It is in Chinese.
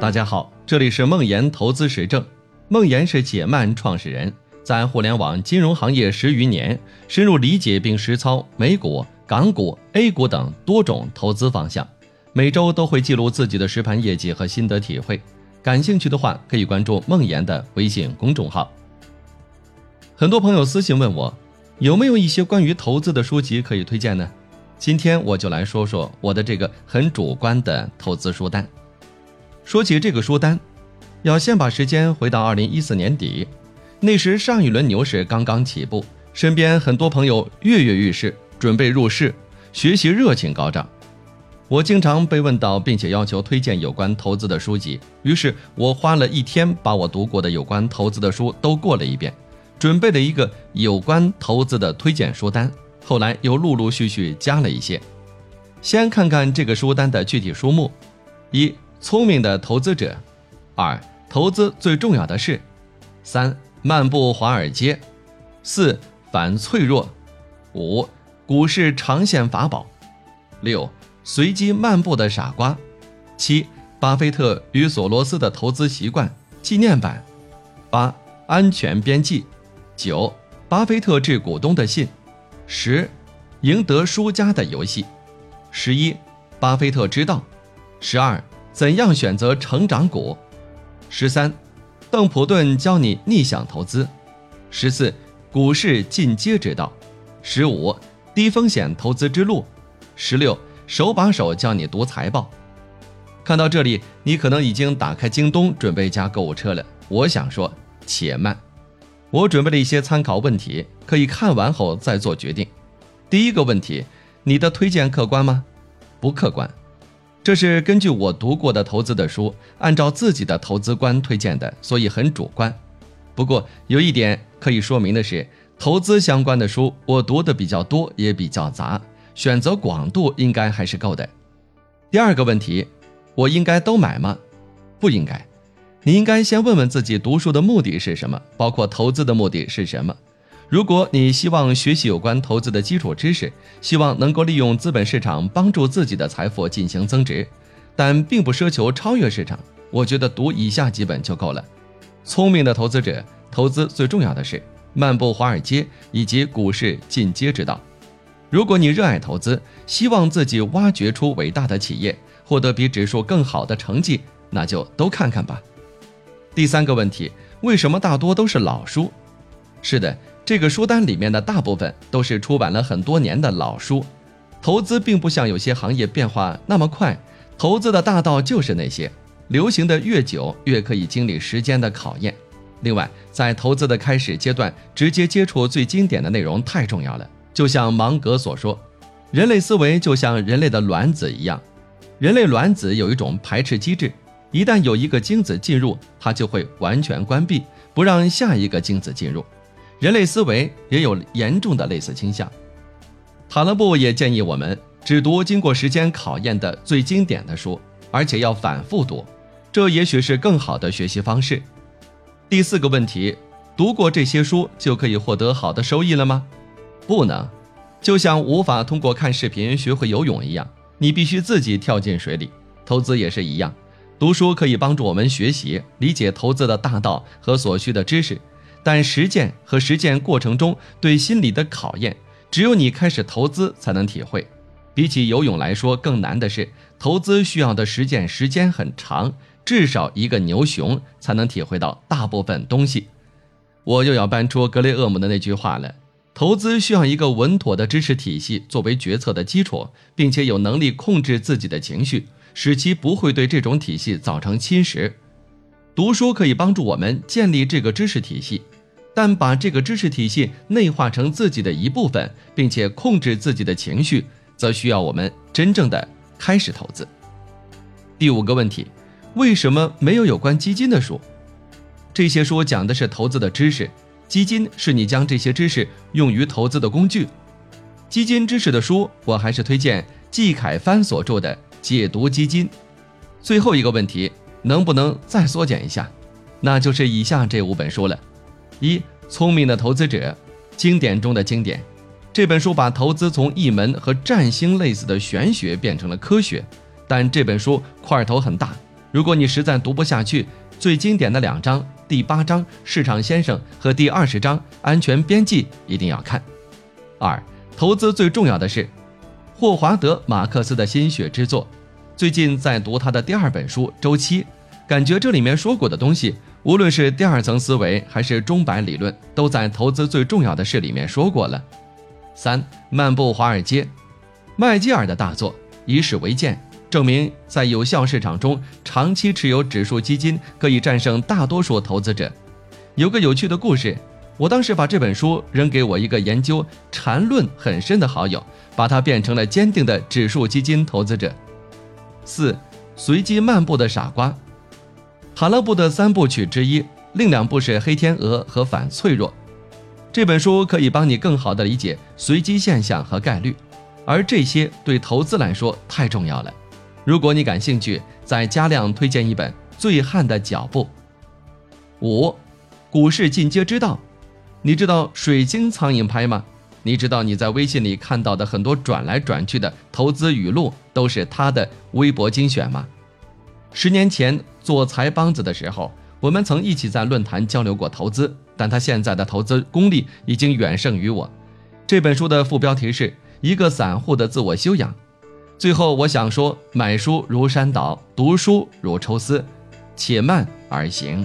大家好，这里是梦岩投资实证。梦岩是解曼创始人，在互联网金融行业10余年，深入理解并实操美股、港股、A 股等多种投资方向，每周都会记录自己的实盘业绩和心得体会。感兴趣的话，可以关注梦岩的微信公众号。很多朋友私信问我，有没有一些关于投资的书籍可以推荐呢？今天我就来说说我的这个很主观的投资书单。说起这个书单，要先把时间回到2014年底，那时上一轮牛市刚刚起步，身边很多朋友跃跃欲试，准备入市，学习热情高涨。我经常被问到并且要求推荐有关投资的书籍，于是我花了1天把我读过的有关投资的书都过了一遍，准备了一个有关投资的推荐书单，后来又陆陆续续加了一些。先看看这个书单的具体书目：1. 聪明的投资者， 2. 投资最重要的事， 3. 漫步华尔街， 4. 反脆弱， 5. 股市长线法宝， 6. 随机漫步的傻瓜， 7. 巴菲特与索罗斯的投资习惯纪念版， 8. 安全边际，9. 巴菲特致股东的信， 10. 赢得输家的游戏， 11. 巴菲特之道， 12. 怎样选择成长股， 13. 邓普顿教你逆向投资， 14. 股市进阶之道， 15. 低风险投资之路， 16. 手把手教你读财报。看到这里，你可能已经打开京东准备加购物车了。我想说，且慢。我准备了一些参考问题，可以看完后再做决定。第一个问题，你的推荐客观吗？不客观。这是根据我读过的投资的书，按照自己的投资观推荐的，所以很主观。不过有一点可以说明的是，投资相关的书我读的比较多，也比较杂，选择广度应该还是够的。第二个问题，我应该都买吗？不应该。你应该先问问自己读书的目的是什么，包括投资的目的是什么。如果你希望学习有关投资的基础知识，希望能够利用资本市场帮助自己的财富进行增值，但并不奢求超越市场，我觉得读以下几本就够了：聪明的投资者、投资最重要的事、漫步华尔街以及股市进阶之道。如果你热爱投资，希望自己挖掘出伟大的企业，获得比指数更好的成绩，那就都看看吧。第三个问题，为什么大多都是老书？是的，这个书单里面的大部分都是出版了很多年的老书。投资并不像有些行业变化那么快，投资的大道就是那些，流行的越久越可以经历时间的考验。另外，在投资的开始阶段，直接接触最经典的内容太重要了。就像芒格所说，人类思维就像人类的卵子一样，人类卵子有一种排斥机制，一旦有一个精子进入，它就会完全关闭，不让下一个精子进入。人类思维也有严重的类似倾向。塔勒布也建议我们只读经过时间考验的最经典的书，而且要反复读，这也许是更好的学习方式。第4个问题，读过这些书就可以获得好的收益了吗？不能。就像无法通过看视频学会游泳一样，你必须自己跳进水里。投资也是一样，读书可以帮助我们学习理解投资的大道和所需的知识，但实践和实践过程中对心理的考验，只有你开始投资才能体会。比起游泳来说更难的是，投资需要的实践时间很长，至少一个牛熊才能体会到大部分东西。我又要搬出格雷厄姆的那句话了，投资需要一个稳妥的知识体系作为决策的基础，并且有能力控制自己的情绪，使其不会对这种体系造成侵蚀。读书可以帮助我们建立这个知识体系，但把这个知识体系内化成自己的一部分，并且控制自己的情绪，则需要我们真正的开始投资。第5个问题，为什么没有有关基金的书？这些书讲的是投资的知识，基金是你将这些知识用于投资的工具。基金知识的书，我还是推荐季凯帆所著的《解读基金》。最后一个问题，能不能再缩减一下？那就是以下这5本书了。1. 聪明的投资者，经典中的经典。这本书把投资从一门和占星类似的玄学变成了科学，但这本书块头很大，如果你实在读不下去，最经典的两章，第八章《市场先生》和第20章《安全边际》一定要看。2. 投资最重要的是霍华德·马克思的心血之作，最近在读他的第2本书《周期》，感觉这里面说过的东西，无论是第2层思维还是钟摆理论，都在投资最重要的事里面说过了。3. 漫步华尔街，麦基尔的大作，以史为鉴，证明在有效市场中，长期持有指数基金可以战胜大多数投资者。有个有趣的故事，我当时把这本书扔给我一个研究缠论很深的好友，把他变成了坚定的指数基金投资者。4. 随机漫步的傻瓜，塔勒布的3部曲之一，另2部是黑天鹅和反脆弱。这本书可以帮你更好地理解随机现象和概率，而这些对投资来说太重要了。如果你感兴趣，再加量推荐一本《醉汉的脚步》。5. 股市进阶之道，你知道水晶苍蝇拍吗？你知道你在微信里看到的很多转来转去的投资语录都是他的微博精选吗？10年前做财帮子的时候，我们曾一起在论坛交流过投资，但他现在的投资功力已经远胜于我。这本书的副标题是一个散户的自我修养。最后我想说，买书如山倒，读书如抽丝，且慢而行。